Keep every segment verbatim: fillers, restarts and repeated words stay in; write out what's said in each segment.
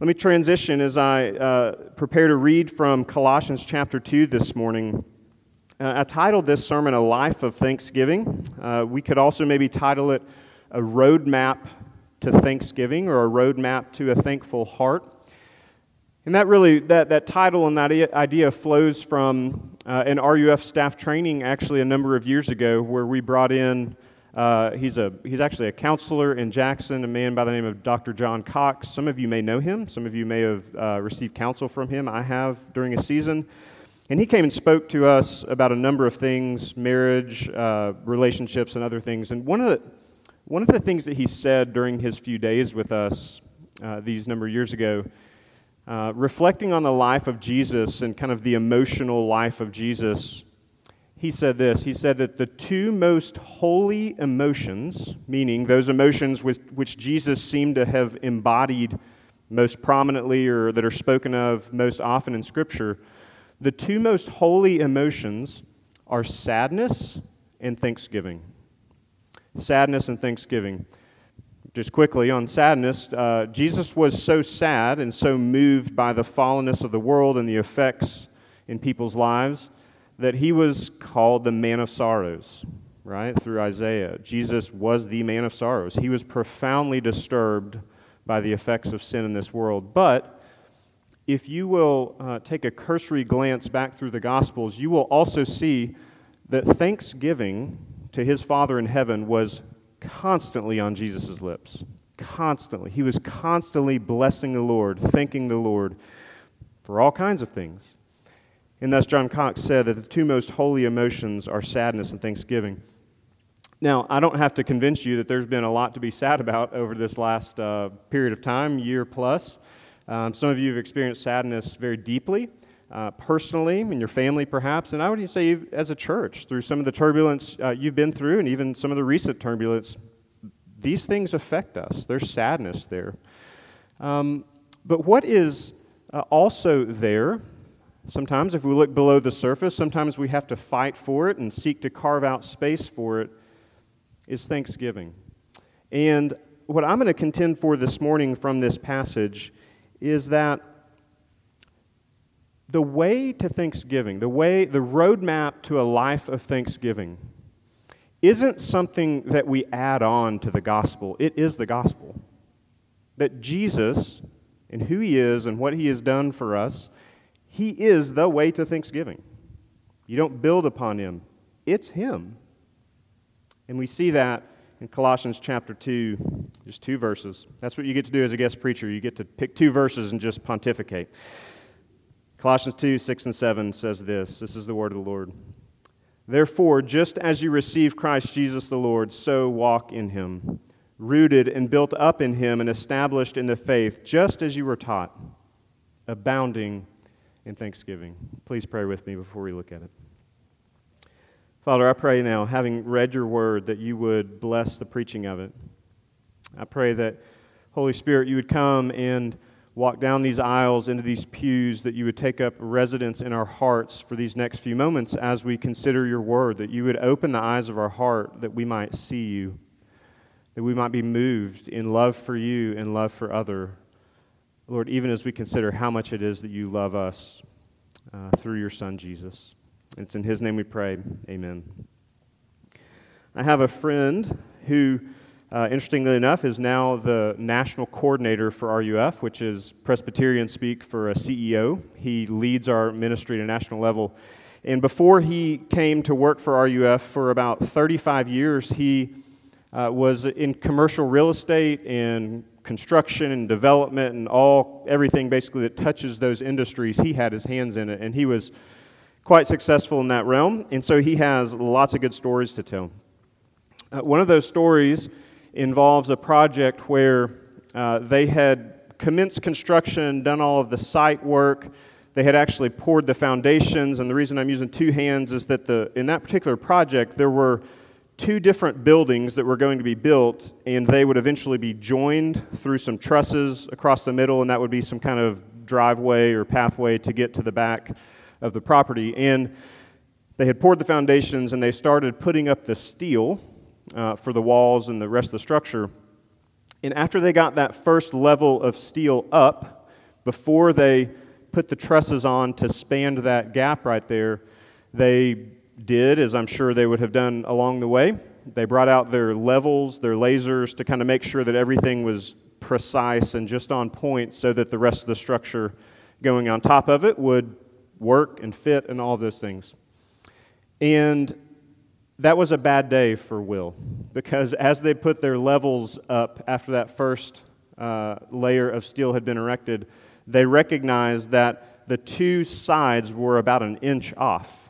Let me transition as I uh, prepare to read from Colossians chapter two this morning. Uh, I titled this sermon, A Life of Thanksgiving. Uh, we could also maybe title it A Roadmap to Thanksgiving or A Roadmap to a Thankful Heart. And that really, that, that title and that idea flows from uh, an R U F staff training actually a number of years ago where we brought in, uh, he's a he's actually a counselor in Jackson, a man by the name of Doctor John Cox. Some of you may know him. Some of you may have uh, received counsel from him. I have during a season. And he came and spoke to us about a number of things, marriage, uh, relationships, and other things. And one of the, one of the things that he said during his few days with us uh, these number of years ago, Uh, reflecting on the life of Jesus and kind of the emotional life of Jesus, he said this. He said that the two most holy emotions, meaning those emotions which, which Jesus seemed to have embodied most prominently or that are spoken of most often in Scripture, the two most holy emotions are sadness and thanksgiving. Sadness and thanksgiving. Just quickly on sadness, uh, Jesus was so sad and so moved by the fallenness of the world and the effects in people's lives that he was called the man of sorrows, right, through Isaiah. Jesus was the man of sorrows. He was profoundly disturbed by the effects of sin in this world. But if you will uh, take a cursory glance back through the Gospels, you will also see that thanksgiving to his Father in heaven was constantly on Jesus' lips, constantly. He was constantly blessing the Lord, thanking the Lord for all kinds of things. And thus John Cox said that the two most holy emotions are sadness and thanksgiving. Now, I don't have to convince you that there's been a lot to be sad about over this last uh, period of time, year plus. Um, some of you have experienced sadness very deeply, uh, personally, in your family perhaps, and I would even say as a church, through some of the turbulence uh, you've been through and even some of the recent turbulence, these things affect us. There's sadness there. Um, but what is uh, also there, sometimes if we look below the surface, sometimes we have to fight for it and seek to carve out space for it, is thanksgiving. And what I'm going to contend for this morning from this passage is that the way to thanksgiving, the way, the roadmap to a life of thanksgiving isn't something that we add on to the gospel. It is the gospel. That Jesus and who he is and what he has done for us, he is the way to thanksgiving. You don't build upon him. It's him. And we see that in Colossians chapter two, just two verses. That's what you get to do as a guest preacher. You get to pick two verses and just pontificate. Colossians two, six and seven says this. This is the word of the Lord. Therefore, just as you receive Christ Jesus the Lord, so walk in him, rooted and built up in him and established in the faith, just as you were taught, abounding in thanksgiving. Please pray with me before we look at it. Father, I pray now, having read your word, that you would bless the preaching of it. I pray that, Holy Spirit, you would come and walk down these aisles into these pews, that you would take up residence in our hearts for these next few moments as we consider your word, that you would open the eyes of our heart that we might see you, that we might be moved in love for you and love for other. Lord, even as we consider how much it is that you love us uh, through your Son, Jesus. It's in his name we pray. Amen. I have a friend who... Uh, interestingly enough, is now the national coordinator for R U F, which is Presbyterian speak for a C E O. He leads our ministry at a national level. And before he came to work for R U F for about thirty-five years, he uh, was in commercial real estate and construction and development and all everything basically that touches those industries. He had his hands in it, and he was quite successful in that realm. And so he has lots of good stories to tell. Uh, one of those stories involves a project where uh, they had commenced construction, done all of the site work. They had actually poured the foundations, and the reason I'm using two hands is that the in that particular project, there were two different buildings that were going to be built, and they would eventually be joined through some trusses across the middle, and that would be some kind of driveway or pathway to get to the back of the property. And they had poured the foundations, and they started putting up the steel Uh, for the walls and the rest of the structure. And after they got that first level of steel up, before they put the trusses on to span that gap right there, they did, as I'm sure they would have done along the way, they brought out their levels, their lasers, to kind of make sure that everything was precise and just on point so that the rest of the structure going on top of it would work and fit and all those things. And that was a bad day for Will, because as they put their levels up after that first uh, layer of steel had been erected, they recognized that the two sides were about an inch off.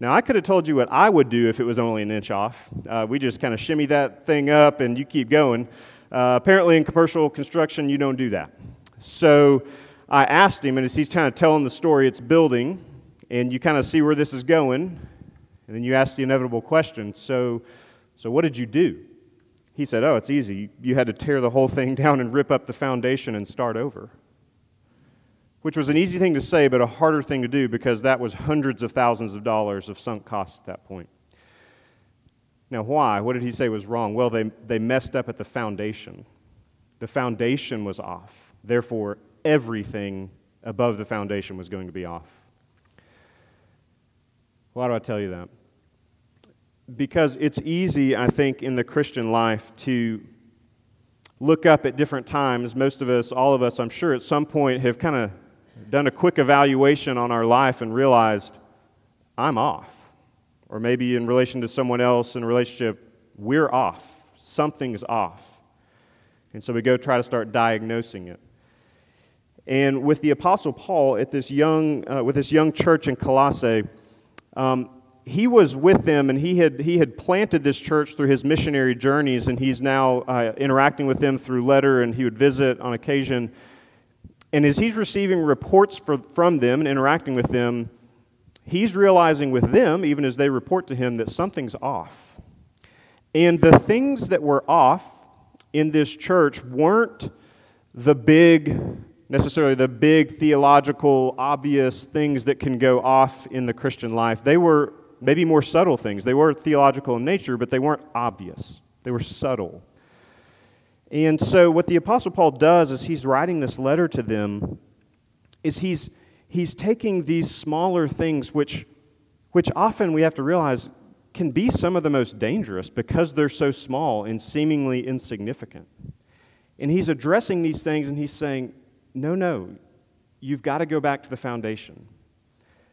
Now, I could have told you what I would do if it was only an inch off. Uh, we just kind of shimmy that thing up and you keep going. Uh, apparently, in commercial construction, you don't do that. So I asked him, and as he's kind of telling the story, it's building, and you kind of see where this is going, and then you ask the inevitable question, so, so what did you do? He said, oh, it's easy. You had to tear the whole thing down and rip up the foundation and start over. Which was an easy thing to say, but a harder thing to do, because that was hundreds of thousands of dollars of sunk costs at that point. Now, why? What did he say was wrong? Well, they, they messed up at the foundation. The foundation was off. Therefore, everything above the foundation was going to be off. Why do I tell you that? Because it's easy, I think, in the Christian life to look up at different times. Most of us, all of us, I'm sure, at some point have kind of done a quick evaluation on our life and realized, I'm off. Or maybe in relation to someone else in a relationship, we're off. Something's off. And so we go try to start diagnosing it. And with the Apostle Paul, at this young, uh, with this young church in Colossae, um, he was with them, and he had he had planted this church through his missionary journeys, and he's now uh, interacting with them through letter, and he would visit on occasion. And as he's receiving reports for, from them and interacting with them, he's realizing with them, even as they report to him, that something's off. And the things that were off in this church weren't the big, necessarily the big theological, obvious things that can go off in the Christian life. They were maybe more subtle things. They were theological in nature, but they weren't obvious. They were subtle. And so what the Apostle Paul does as he's writing this letter to them is he's he's taking these smaller things, which which often we have to realize can be some of the most dangerous because they're so small and seemingly insignificant. And he's addressing these things, and he's saying, no, no, you've got to go back to the foundation.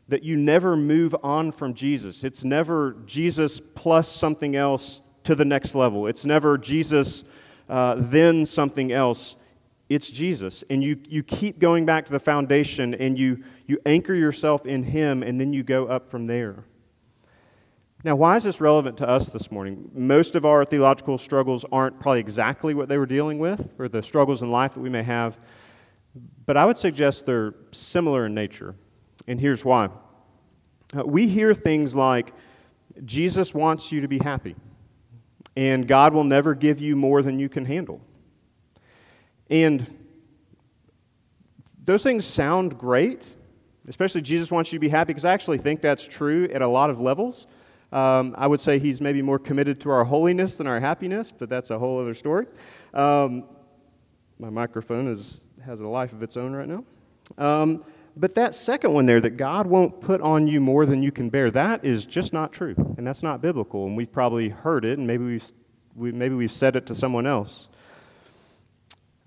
That you never move on from Jesus. It's never Jesus plus something else to the next level. It's never Jesus uh, then something else. It's Jesus. And you you keep going back to the foundation, and you you anchor yourself in Him, and then you go up from there. Now, why is this relevant to us this morning? Most of our theological struggles aren't probably exactly what they were dealing with, or the struggles in life that we may have, but I would suggest they're similar in nature. And here's why. Uh, we hear things like, Jesus wants you to be happy, and God will never give you more than you can handle. And those things sound great, especially Jesus wants you to be happy, because I actually think that's true at a lot of levels. Um, I would say He's maybe more committed to our holiness than our happiness, but that's a whole other story. Um, my microphone is, has a life of its own right now. Um, But that second one there, that God won't put on you more than you can bear, that is just not true, and that's not biblical, and we've probably heard it, and maybe we've, we, maybe we've said it to someone else.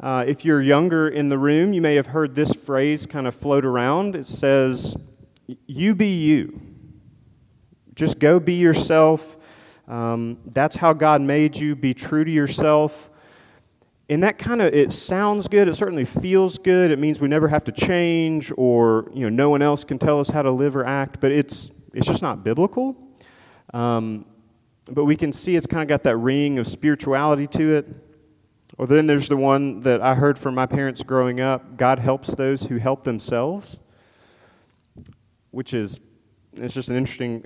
Uh, if you're younger in the room, you may have heard this phrase kind of float around. It says, you be you. Just go be yourself. Um, that's how God made you. Be true to yourself. And that kind of, it sounds good, it certainly feels good, it means we never have to change, or, you know, no one else can tell us how to live or act, but it's it's just not biblical. Um, but we can see it's kind of got that ring of spirituality to it. Or then there's the one that I heard from my parents growing up, God helps those who help themselves, which is, it's just an interesting,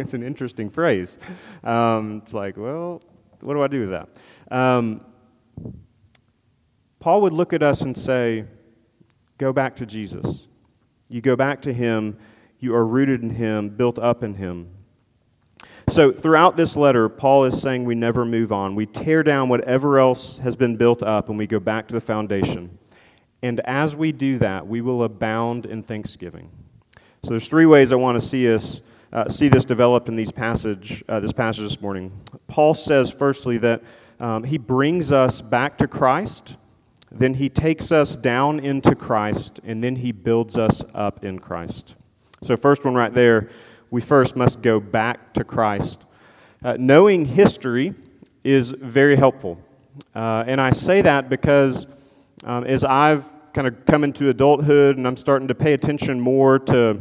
it's an interesting phrase. Um, it's like, well, what do I do with that? Um Paul would look at us and say, go back to Jesus. You go back to Him. You are rooted in Him, built up in Him. So throughout this letter, Paul is saying we never move on. We tear down whatever else has been built up, and we go back to the foundation. And as we do that, we will abound in thanksgiving. So there's three ways I want to see us uh, see this developed in these passage, uh, this passage this morning. Paul says, firstly, that um, he brings us back to Christ, then he takes us down into Christ, and then he builds us up in Christ. So first one right there, we first must go back to Christ. Uh, knowing history is very helpful. Uh, and I say that because um, as I've kind of come into adulthood and I'm starting to pay attention more to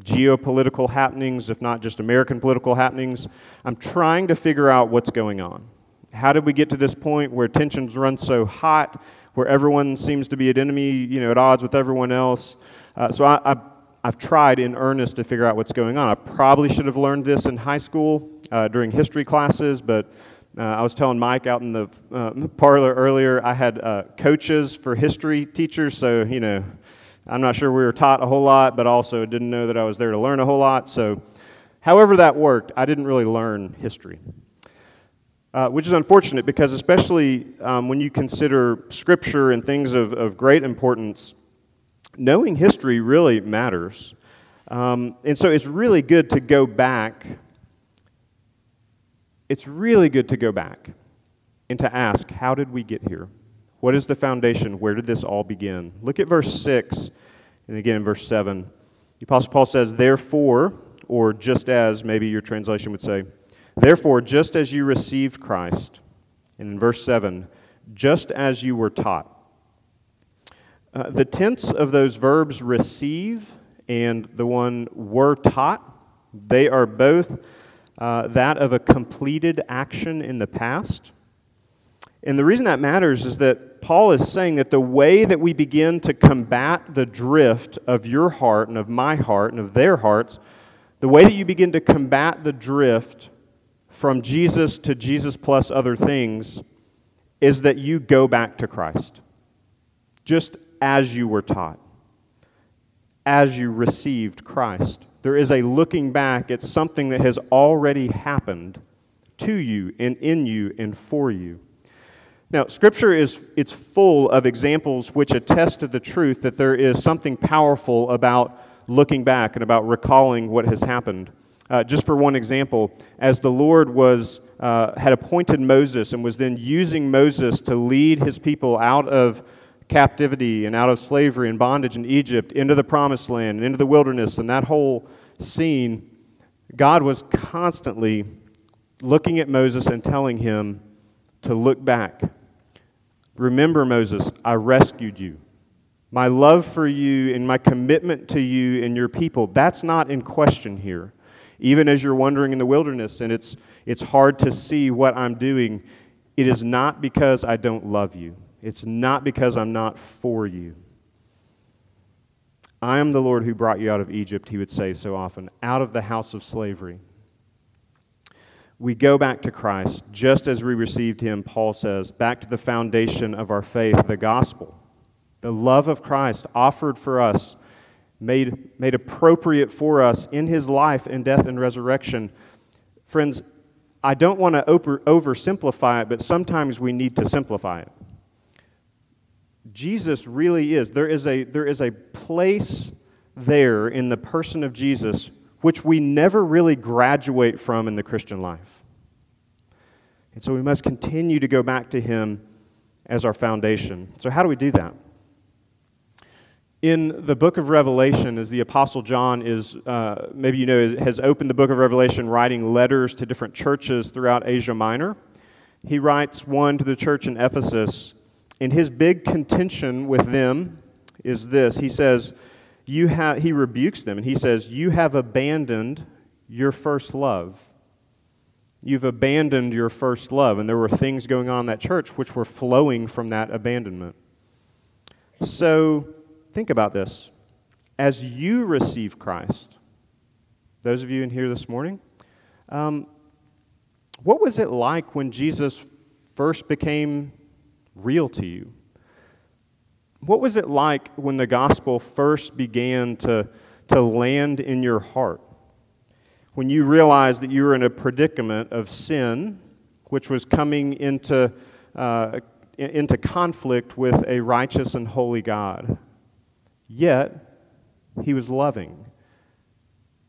geopolitical happenings, if not just American political happenings, I'm trying to figure out what's going on. How did we get to this point where tensions run so hot, where everyone seems to be an enemy, you know, at odds with everyone else? Uh, so I, I, I've tried in earnest to figure out what's going on. I probably should have learned this in high school uh, during history classes, but uh, I was telling Mike out in the uh, parlor earlier, I had uh, coaches for history teachers, so, you know, I'm not sure we were taught a whole lot, but also didn't know that I was there to learn a whole lot. So however that worked, I didn't really learn history. Uh, which is unfortunate because especially um, when you consider Scripture and things of, of great importance, knowing history really matters. Um, and so it's really good to go back. It's really good to go back and to ask, how did we get here? What is the foundation? Where did this all begin? Look at verse six and again verse seven. The Apostle Paul says, therefore, or just as maybe your translation would say, therefore, just as you received Christ, and in verse seven, just as you were taught. Uh, the tense of those verbs receive and the one were taught, they are both uh, that of a completed action in the past. And the reason that matters is that Paul is saying that the way that we begin to combat the drift of your heart and of my heart and of their hearts, the way that you begin to combat the drift from Jesus to Jesus plus other things, is that you go back to Christ, just as you were taught, as you received Christ. There is a looking back at something that has already happened to you and in you and for you. Now, Scripture is it's full of examples which attest to the truth that there is something powerful about looking back and about recalling what has happened. Uh, just for one example, as the Lord was uh, had appointed Moses and was then using Moses to lead his people out of captivity and out of slavery and bondage in Egypt into the promised land and into the wilderness and that whole scene, God was constantly looking at Moses and telling him to look back. Remember, Moses, I rescued you. My love for you and my commitment to you and your people, that's not in question here. Even as you're wandering in the wilderness and it's it's hard to see what I'm doing, it is not because I don't love you. It's not because I'm not for you. I am the Lord who brought you out of Egypt, he would say so often, out of the house of slavery. We go back to Christ, just as we received him, Paul says, back to the foundation of our faith, the gospel. The love of Christ offered for us, Made, made appropriate for us in his life and death and resurrection. Friends, I don't want to over, oversimplify it, but sometimes we need to simplify it. Jesus really is. There is a, there is a place there in the person of Jesus which we never really graduate from in the Christian life. And so we must continue to go back to him as our foundation. So how do we do that? In the book of Revelation, as the Apostle John is, uh, maybe you know, has opened the book of Revelation writing letters to different churches throughout Asia Minor, he writes one to the church in Ephesus, and his big contention with them is this. He says, "You have." He rebukes them, and he says, "You have abandoned your first love. You've abandoned your first love." And there were things going on in that church which were flowing from that abandonment. So think about this. As you receive Christ, those of you in here this morning, um, what was it like when Jesus first became real to you? What was it like when the gospel first began to, to land in your heart? When you realized that you were in a predicament of sin, which was coming into uh, into conflict with a righteous and holy God. Yet, he was loving.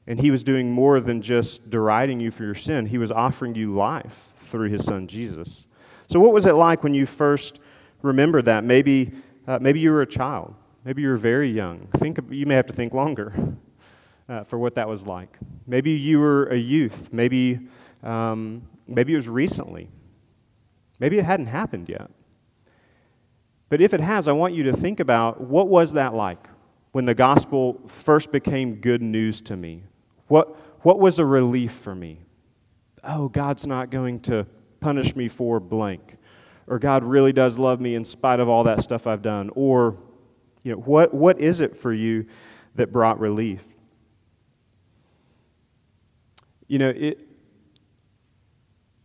And he was doing more than just deriding you for your sin. He was offering you life through his son, Jesus. So what was it like when you first remembered that? Maybe uh, maybe you were a child. Maybe you were very young. Think of, you may have to think longer uh, for what that was like. Maybe you were a youth. Maybe, um, maybe it was recently. Maybe it hadn't happened yet. But if it has, I want you to think about, what was that like when the gospel first became good news to me? What what was a relief for me? Oh, God's not going to punish me for blank. Or God really does love me in spite of all that stuff I've done. Or, you know, what what is it for you that brought relief? You know, it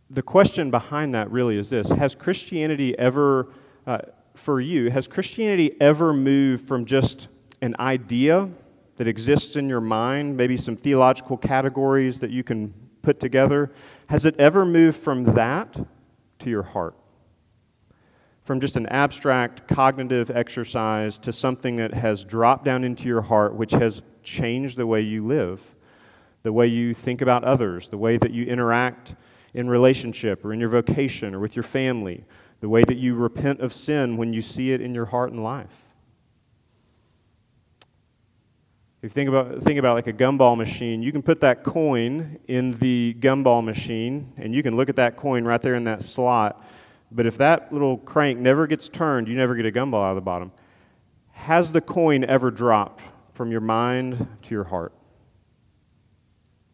the question behind that really is this. Has Christianity ever, uh, for you, has Christianity ever moved from just an idea that exists in your mind, maybe some theological categories that you can put together? Has it ever moved from that to your heart? From just an abstract cognitive exercise to something that has dropped down into your heart, which has changed the way you live, the way you think about others, the way that you interact in relationship or in your vocation or with your family, the way that you repent of sin when you see it in your heart and life. If you think about think about like a gumball machine, you can put that coin in the gumball machine and you can look at that coin right there in that slot, but if that little crank never gets turned, you never get a gumball out of the bottom. Has the coin ever dropped from your mind to your heart?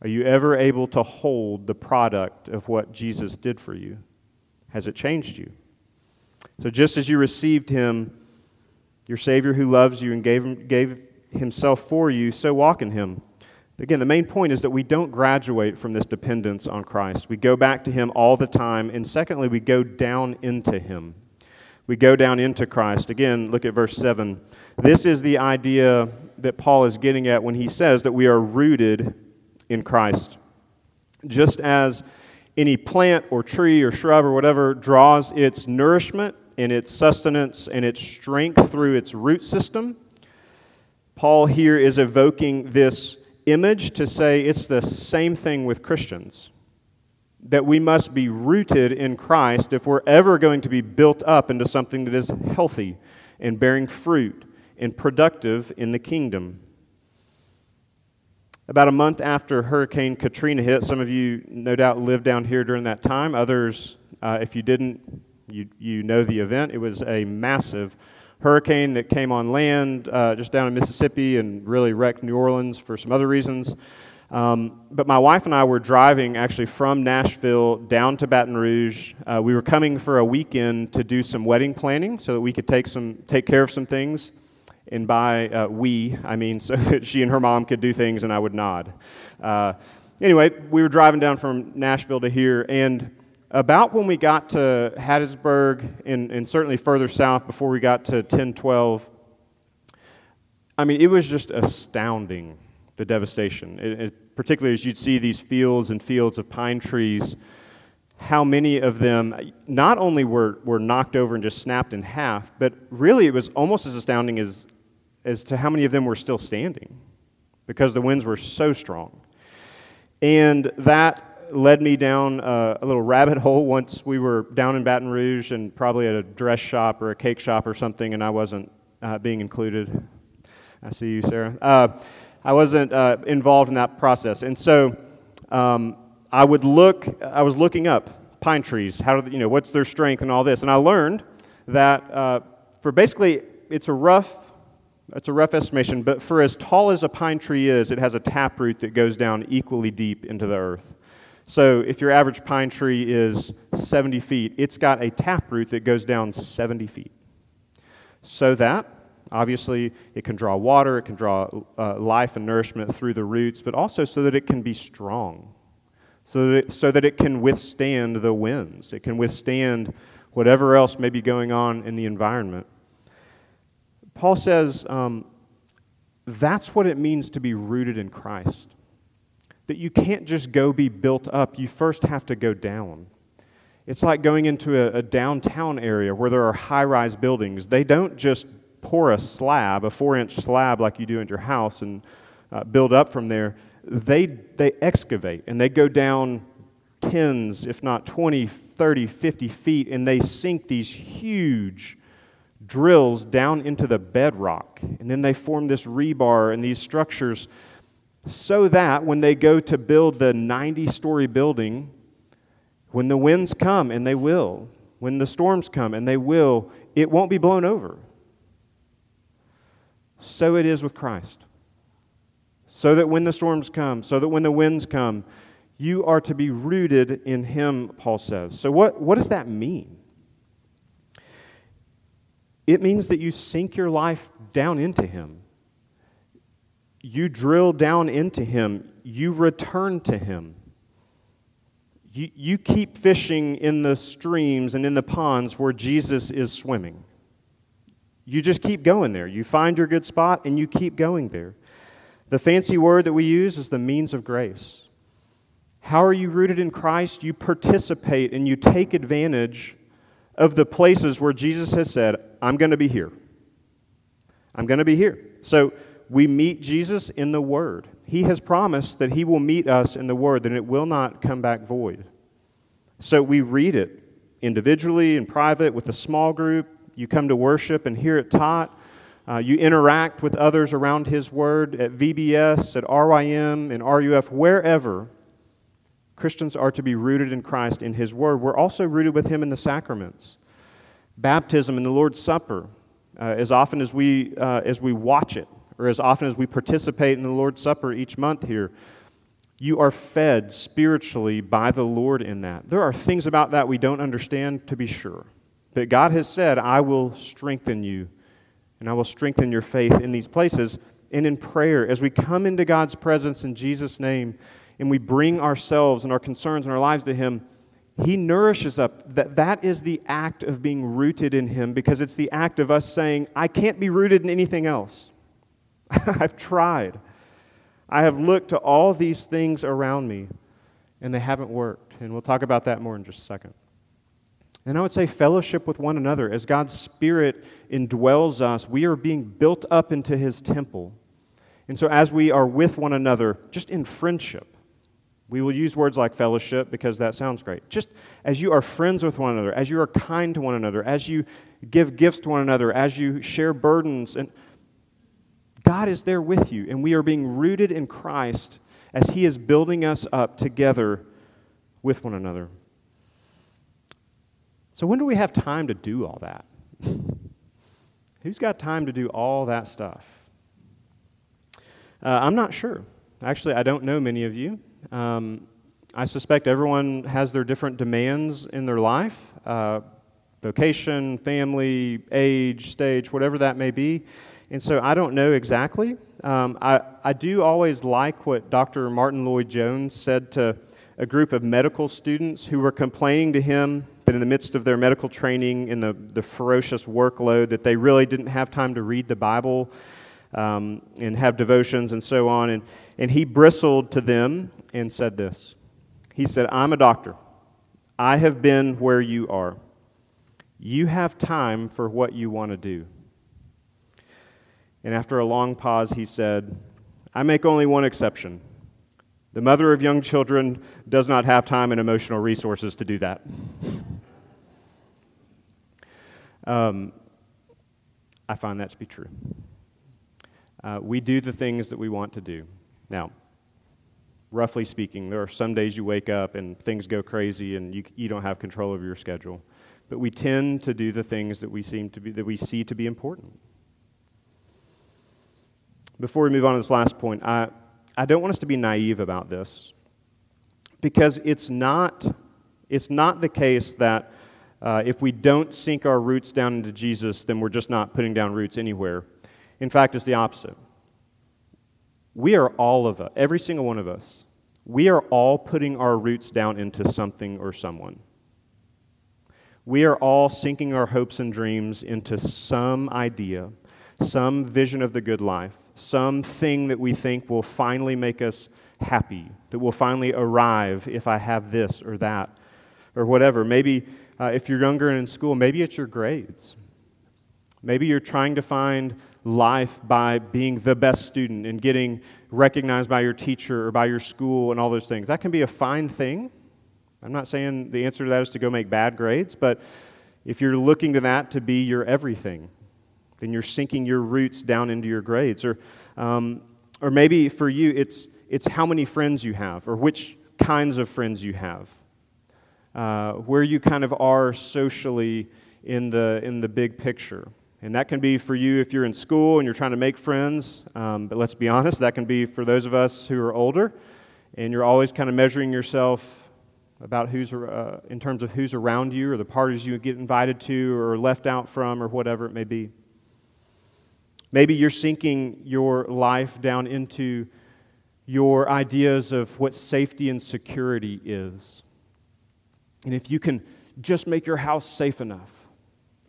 Are you ever able to hold the product of what Jesus did for you? Has it changed you? So just as you received him, your Savior who loves you and gave him, gave himself for you, so walk in him. Again, the main point is that we don't graduate from this dependence on Christ. We go back to him all the time, and secondly, we go down into him. We go down into Christ. Again, look at verse seven. This is the idea that Paul is getting at when he says that we are rooted in Christ. Just as any plant or tree or shrub or whatever draws its nourishment and its sustenance and its strength through its root system, Paul here is evoking this image to say it's the same thing with Christians, that we must be rooted in Christ if we're ever going to be built up into something that is healthy and bearing fruit and productive in the kingdom. About a month after Hurricane Katrina hit, some of you no doubt lived down here during that time. Others, uh, if you didn't, you you know the event. It was a massive hurricane that came on land uh, just down in Mississippi and really wrecked New Orleans for some other reasons. Um, but my wife and I were driving actually from Nashville down to Baton Rouge. Uh, we were coming for a weekend to do some wedding planning so that we could take some take care of some things. And by uh, we, I mean so that she and her mom could do things and I would nod. Uh, anyway, we were driving down from Nashville to here, and about when we got to Hattiesburg and, and certainly further south before we got to ten twelve, I mean, it was just astounding, the devastation. It, it, particularly as you'd see these fields and fields of pine trees, how many of them not only were, were knocked over and just snapped in half, but really it was almost as astounding as as to how many of them were still standing because the winds were so strong. And that led me down a, a little rabbit hole once we were down in Baton Rouge and probably at a dress shop or a cake shop or something, and I wasn't uh, being included. I see you, Sarah. Uh, I wasn't uh, involved in that process. And so um, I would look, I was looking up pine trees, how do they, you know, what's their strength and all this, and I learned that uh, for basically, it's a rough It's a rough estimation, but for as tall as a pine tree is, it has a taproot that goes down equally deep into the earth. So if your average pine tree is seventy feet, it's got a taproot that goes down seventy feet. So that, obviously, it can draw water, it can draw uh, life and nourishment through the roots, but also so that it can be strong, so that, so that it can withstand the winds. It can withstand whatever else may be going on in the environment. Paul says um, that's what it means to be rooted in Christ, that you can't just go be built up. You first have to go down. It's like going into a, a downtown area where there are high-rise buildings. They don't just pour a slab, a four-inch slab like you do in your house and uh, build up from there. They they excavate, and they go down tens, if not twenty, thirty, fifty feet, and they sink these huge drills down into the bedrock. And then they form this rebar and these structures so that when they go to build the ninety-story building, when the winds come, and they will, when the storms come, and they will, it won't be blown over. So it is with Christ. So that when the storms come, so that when the winds come, you are to be rooted in Him, Paul says. So what, what does that mean? It means that you sink your life down into Him. You drill down into Him. You return to Him. You, you keep fishing in the streams and in the ponds where Jesus is swimming. You just keep going there. You find your good spot and you keep going there. The fancy word that we use is the means of grace. How are you rooted in Christ? You participate and you take advantage of the places where Jesus has said, I'm going to be here. I'm going to be here. So we meet Jesus in the Word. He has promised that He will meet us in the Word, and it will not come back void. So we read it individually, in private, with a small group. You come to worship and hear it taught. Uh, you interact with others around His Word at V B S, at R Y M, and R U F, wherever. Christians are to be rooted in Christ, in His Word. We're also rooted with Him in the sacraments. Baptism and the Lord's Supper, uh, as often as we uh, as we watch it, or as often as we participate in the Lord's Supper each month here, you are fed spiritually by the Lord in that. There are things about that we don't understand, to be sure. But God has said, I will strengthen you, and I will strengthen your faith in these places. And in prayer, as we come into God's presence in Jesus' name, and we bring ourselves and our concerns and our lives to Him, He nourishes up. That that is the act of being rooted in Him, because it's the act of us saying, I can't be rooted in anything else. I've tried. I have looked to all these things around me, and they haven't worked. And we'll talk about that more in just a second. And I would say fellowship with one another. As God's Spirit indwells us, we are being built up into His temple. And so as we are with one another, just in friendship, we will use words like fellowship because that sounds great. Just as you are friends with one another, as you are kind to one another, as you give gifts to one another, as you share burdens, and God is there with you, and we are being rooted in Christ as He is building us up together with one another. So when do we have time to do all that? Who's got time to do all that stuff? Uh, I'm not sure. Actually, I don't know many of you. Um, I suspect everyone has their different demands in their life, uh, vocation, family, age, stage, whatever that may be. And so I don't know exactly. Um, I, I do always like what Doctor Martin Lloyd-Jones said to a group of medical students who were complaining to him that in the midst of their medical training and the, the ferocious workload that they really didn't have time to read the Bible um, and have devotions and so on. And, and he bristled to them and said this. He said, I'm a doctor. I have been where you are. You have time for what you want to do. And after a long pause, he said, I make only one exception. The mother of young children does not have time and emotional resources to do that. um, I find that to be true. Uh, we do the things that we want to do. Now, roughly speaking, there are some days you wake up and things go crazy and you you don't have control over your schedule. But we tend to do the things that we seem to be that we see to be important. Before we move on to this last point, I, I don't want us to be naive about this, because it's not it's not the case that uh, if we don't sink our roots down into Jesus, then we're just not putting down roots anywhere. In fact, it's the opposite. We are all of us, every single one of us, we are all putting our roots down into something or someone. We are all sinking our hopes and dreams into some idea, some vision of the good life, some thing that we think will finally make us happy, that will finally arrive if I have this or that, or whatever. Maybe uh, if you're younger and in school, maybe it's your grades. Maybe you're trying to find life by being the best student and getting recognized by your teacher or by your school and all those things. That can be a fine thing. I'm not saying the answer to that is to go make bad grades, but if you're looking to that to be your everything, then you're sinking your roots down into your grades. Or um, or maybe for you, it's it's how many friends you have or which kinds of friends you have, uh, where you kind of are socially in the in the big picture. And that can be for you if you're in school and you're trying to make friends, um, but let's be honest, that can be for those of us who are older and you're always kind of measuring yourself about who's, uh, in terms of who's around you or the parties you get invited to or left out from or whatever it may be. Maybe you're sinking your life down into your ideas of what safety and security is. And if you can just make your house safe enough,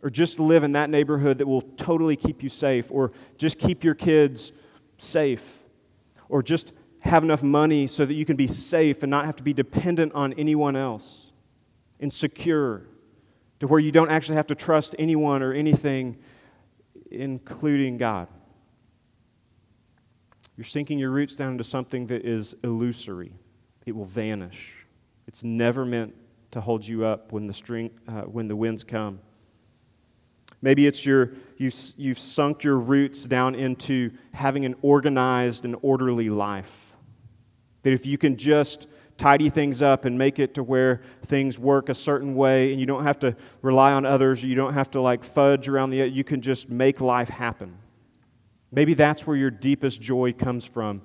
or just live in that neighborhood that will totally keep you safe, or just keep your kids safe, or just have enough money so that you can be safe and not have to be dependent on anyone else, and secure to where you don't actually have to trust anyone or anything, including God. You're sinking your roots down into something that is illusory. It will vanish. It's never meant to hold you up when the string, uh, when the winds come. Maybe it's your you've, you've sunk your roots down into having an organized and orderly life. That if you can just tidy things up and make it to where things work a certain way and you don't have to rely on others, you don't have to like fudge around the, you can just make life happen. Maybe that's where your deepest joy comes from.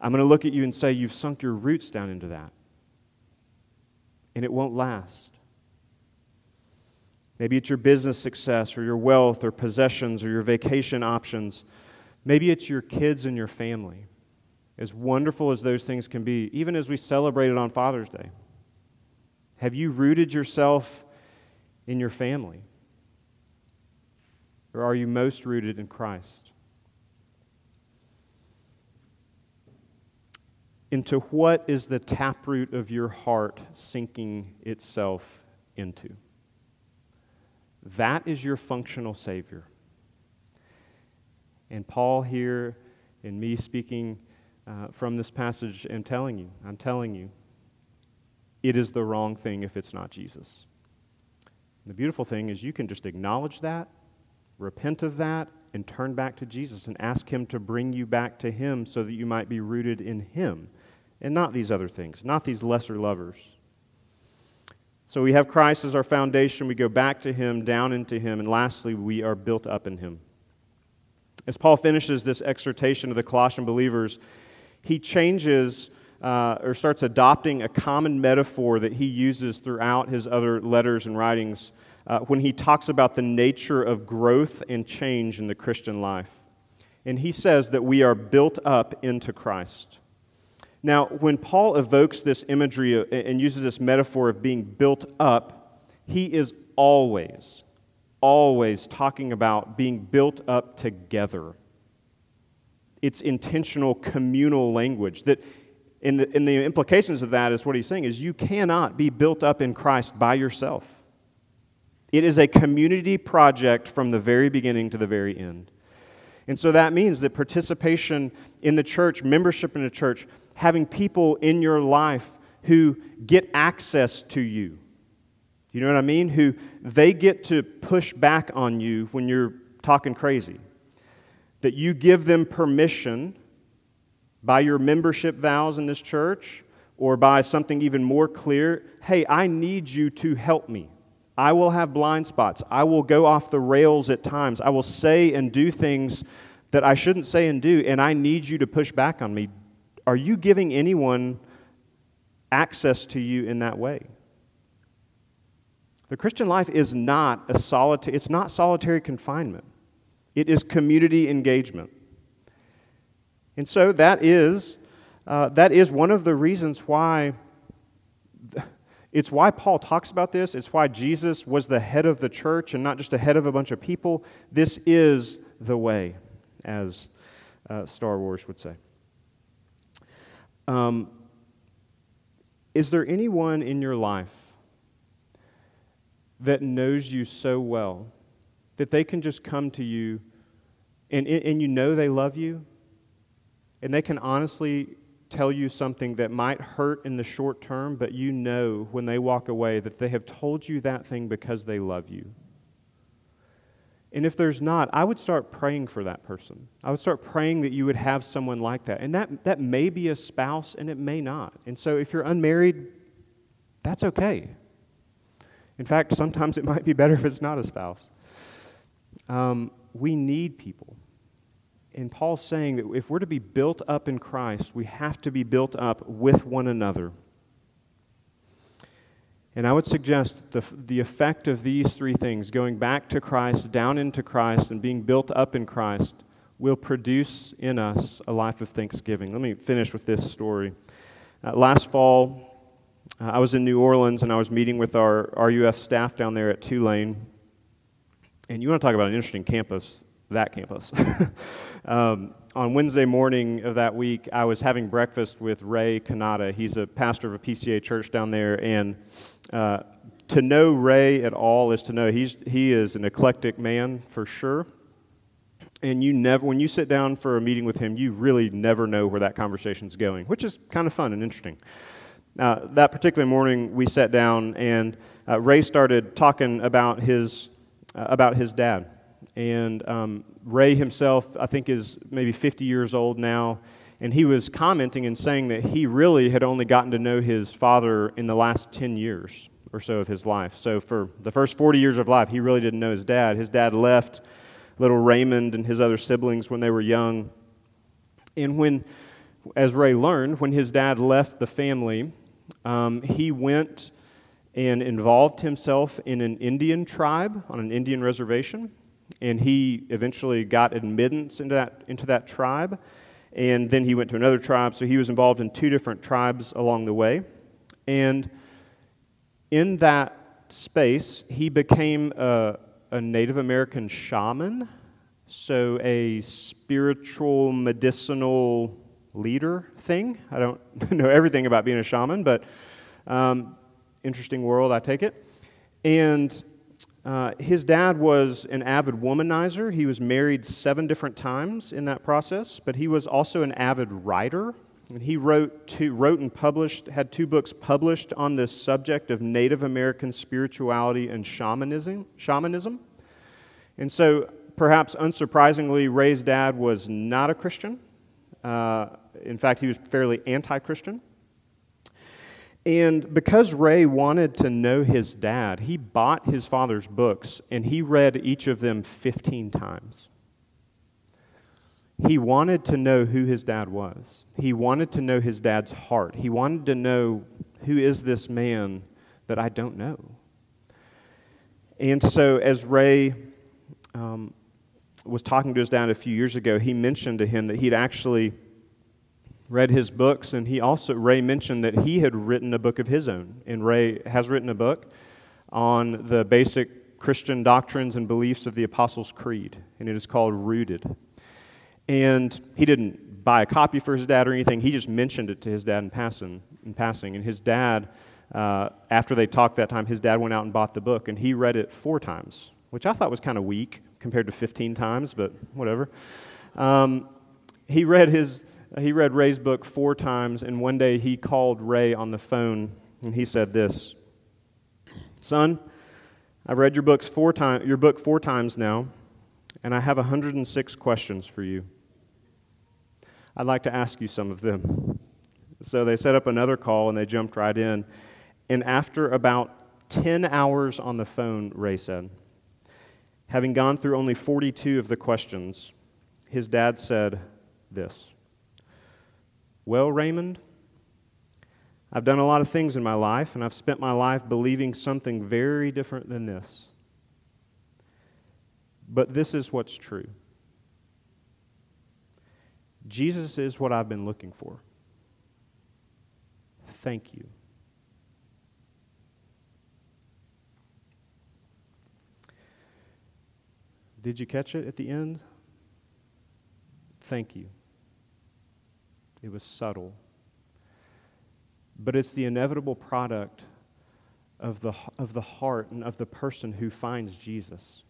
I'm going to look at you and say you've sunk your roots down into that. And it won't last. Maybe it's your business success or your wealth or possessions or your vacation options. Maybe it's your kids and your family. As wonderful as those things can be, even as we celebrated on Father's Day, have you rooted yourself in your family? Or are you most rooted in Christ? Into what is the taproot of your heart sinking itself into? That is your functional Savior. And Paul here, and me speaking uh, from this passage, am telling you, I'm telling you, it is the wrong thing if it's not Jesus. And the beautiful thing is you can just acknowledge that, repent of that, and turn back to Jesus and ask Him to bring you back to Him so that you might be rooted in Him and not these other things, not these lesser lovers. So we have Christ as our foundation, we go back to Him, down into Him, and lastly, we are built up in Him. As Paul finishes this exhortation to the Colossian believers, he changes uh, or starts adopting a common metaphor that he uses throughout his other letters and writings uh, when he talks about the nature of growth and change in the Christian life. And he says that we are built up into Christ. Now, when Paul evokes this imagery and uses this metaphor of being built up, he is always, always talking about being built up together. It's intentional communal language. That, and the, and the implications of that is what he's saying is you cannot be built up in Christ by yourself. It is a community project from the very beginning to the very end. And so that means that participation in the church, membership in the church, having people in your life who get access to you. You know what I mean? Who they get to push back on you when you're talking crazy. That you give them permission by your membership vows in this church or by something even more clear. Hey, I need you to help me. I will have blind spots. I will go off the rails at times. I will say and do things that I shouldn't say and do, and I need you to push back on me. Are you giving anyone access to you in that way? The Christian life is not a solitary, it's not solitary confinement. It is community engagement. And so that is uh, that is one of the reasons why it's why Paul talks about this. It's why Jesus was the head of the church and not just the head of a bunch of people. This is the way, as uh, Star Wars would say. Um, is there anyone in your life that knows you so well that they can just come to you and, and you know they love you, and they can honestly tell you something that might hurt in the short term, but you know when they walk away that they have told you that thing because they love you. And if there's not, I would start praying for that person. I would start praying that you would have someone like that. And that, that may be a spouse, and it may not. And so if you're unmarried, that's okay. In fact, sometimes it might be better if it's not a spouse. Um, we need people. And Paul's saying that if we're to be built up in Christ, we have to be built up with one another. And I would suggest the, the effect of these three things, going back to Christ, down into Christ, and being built up in Christ, will produce in us a life of thanksgiving. Let me finish with this story. Uh, last fall, uh, I was in New Orleans, and I was meeting with our R U F staff down there at Tulane. And you want to talk about an interesting campus, that campus. um, on Wednesday morning of that week, I was having breakfast with Ray Cannata. He's a pastor of a P C A church down there, and uh, to know Ray at all is to know he's he is an eclectic man for sure. And you never, when you sit down for a meeting with him, you really never know where that conversation's going, which is kind of fun and interesting. Uh, that particular morning, we sat down, and uh, Ray started talking about his uh, about his dad. And um, Ray himself, I think, is maybe fifty years old now, and he was commenting and saying that he really had only gotten to know his father in the last ten years or so of his life. So for the first forty years of life, he really didn't know his dad. His dad left little Raymond and his other siblings when they were young. And when, as Ray learned, when his dad left the family, um, he went and involved himself in an Indian tribe on an Indian reservation. And he eventually got admittance into that into that tribe, and then he went to another tribe. So he was involved in two different tribes along the way. And in that space, he became a, a Native American shaman, so a spiritual medicinal leader thing. I don't know everything about being a shaman, but um, interesting world, I take it. And Uh, his dad was an avid womanizer. He was married seven different times in that process, but he was also an avid writer. And he wrote two, wrote and published, had two books published on this subject of Native American spirituality and shamanism. Shamanism. And so, perhaps unsurprisingly, Ray's dad was not a Christian. Uh, in fact, he was fairly anti-Christian. And because Ray wanted to know his dad, he bought his father's books, and he read each of them fifteen times. He wanted to know who his dad was. He wanted to know his dad's heart. He wanted to know, who is this man that I don't know? And so as Ray um, was talking to his dad a few years ago, he mentioned to him that he'd actually read his books, and he also, Ray mentioned that he had written a book of his own, and Ray has written a book on the basic Christian doctrines and beliefs of the Apostles' Creed, and it is called Rooted. And he didn't buy a copy for his dad or anything, he just mentioned it to his dad in passing, in passing. And his dad, uh, after they talked that time, his dad went out and bought the book, and he read it four times, which I thought was kind of weak compared to fifteen times, but whatever. Um, he read his... He read Ray's book four times, and one day he called Ray on the phone, and he said this, "Son, I've read your books four time, your book four times now, and I have one hundred six questions for you. I'd like to ask you some of them." So they set up another call, and they jumped right in. And after about ten hours on the phone, Ray said, having gone through only forty-two of the questions, his dad said this, "Well, Raymond, I've done a lot of things in my life, and I've spent my life believing something very different than this. But this is what's true. Jesus is what I've been looking for. Thank you." Did you catch it at the end? Thank you. It was subtle. But it's the inevitable product of the of the heart and of the person who finds Jesus.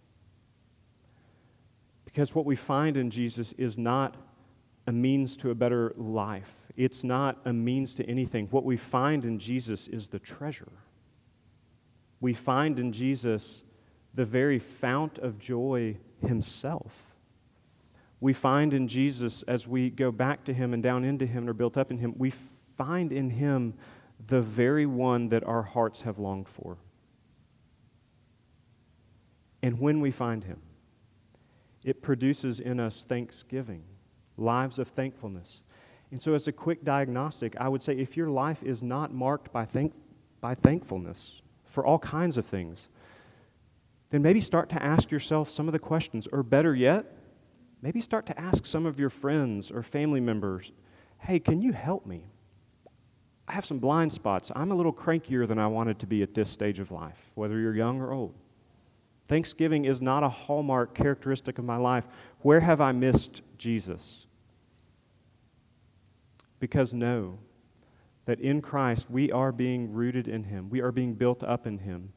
Because what we find in Jesus is not a means to a better life. It's not a means to anything. What we find in Jesus is the treasure. We find in Jesus the very fount of joy himself. We find in Jesus, as we go back to him and down into him and are built up in him, we find in him the very one that our hearts have longed for. And when we find him, it produces in us thanksgiving, lives of thankfulness. And so as a quick diagnostic, I would say if your life is not marked by thank- by thankfulness for all kinds of things, then maybe start to ask yourself some of the questions, or better yet, maybe start to ask some of your friends or family members, hey, can you help me? I have some blind spots. I'm a little crankier than I wanted to be at this stage of life, whether you're young or old. Thanksgiving is not a hallmark characteristic of my life. Where have I missed Jesus? Because know that in Christ we are being rooted in him. We are being built up in him.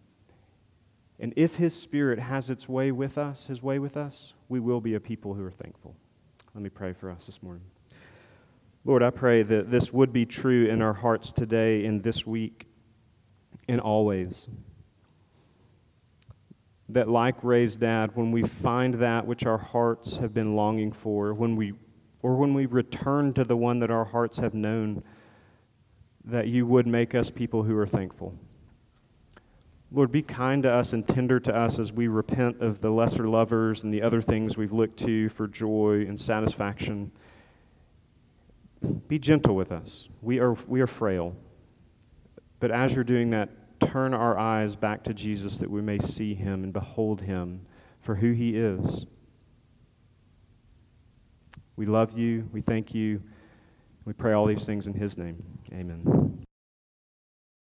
And if his Spirit has its way with us, his way with us, we will be a people who are thankful. Let me pray for us this morning. Lord, I pray that this would be true in our hearts today and this week and always. That like Ray's dad, when we find that which our hearts have been longing for, when we or when we return to the one that our hearts have known, that you would make us people who are thankful. Lord, be kind to us and tender to us as we repent of the lesser lovers and the other things we've looked to for joy and satisfaction. Be gentle with us. We are we are frail. But as you're doing that, turn our eyes back to Jesus that we may see him and behold him for who he is. We love you. We thank you. We pray all these things in his name. Amen.